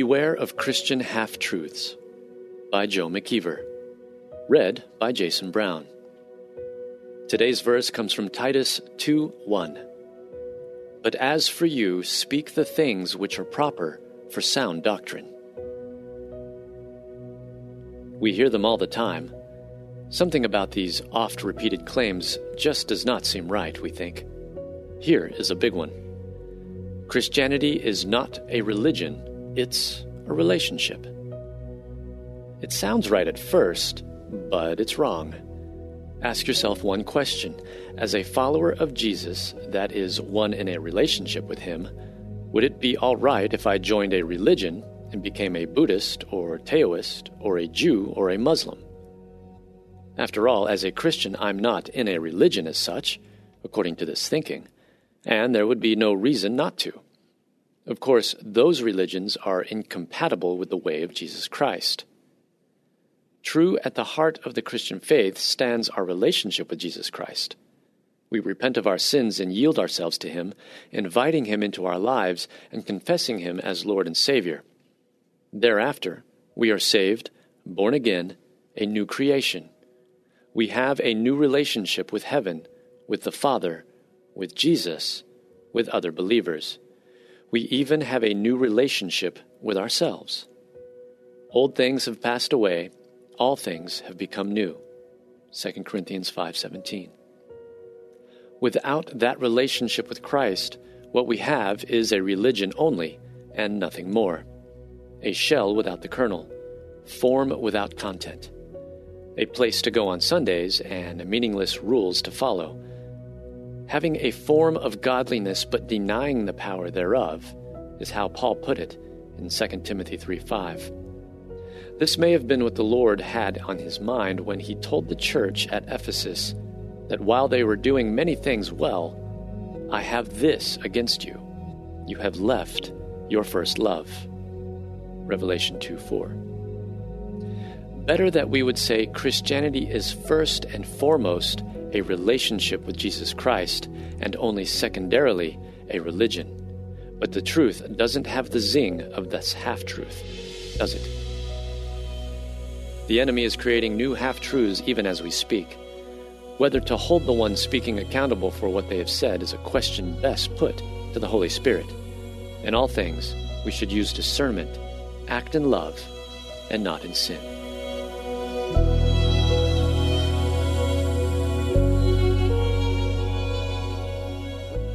Beware of Christian Half-Truths by Joe McKeever. Read by Jason Brown. Today's verse comes from Titus 2:1. But as for you, speak the things which are proper for sound doctrine. We hear them all the time. Something about these oft-repeated claims just does not seem right, we think. Here is a big one. Christianity is not a religion, it's a relationship. It sounds right at first, but it's wrong. Ask yourself one question. As a follower of Jesus, that is, one in a relationship with him, would it be all right if I joined a religion and became a Buddhist or Taoist or a Jew or a Muslim? After all, as a Christian, I'm not in a religion as such, according to this thinking, and there would be no reason not to. Of course, those religions are incompatible with the way of Jesus Christ. True at the heart of the Christian faith stands our relationship with Jesus Christ. We repent of our sins and yield ourselves to him, inviting him into our lives and confessing him as Lord and Savior. Thereafter, we are saved, born again, a new creation. We have a new relationship with heaven, with the Father, with Jesus, with other believers. We even have a new relationship with ourselves. Old things have passed away, all things have become new. 2 Corinthians 5:17. Without that relationship with Christ, what we have is a religion only and nothing more. A shell without the kernel, form without content, a place to go on Sundays and meaningless rules to follow. Having a form of godliness but denying the power thereof is how Paul put it in 2 Timothy 3:5. This may have been what the Lord had on his mind when he told the church at Ephesus that while they were doing many things well, I have this against you. You have left your first love. Revelation 2:4. Better that we would say Christianity is first and foremost a relationship with Jesus Christ, and only secondarily a religion. But the truth doesn't have the zing of this half-truth, does it? The enemy is creating new half-truths even as we speak. Whether to hold the one speaking accountable for what they have said is a question best put to the Holy Spirit. In all things, we should use discernment, act in love, and not in sin.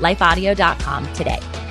lifeaudio.com today.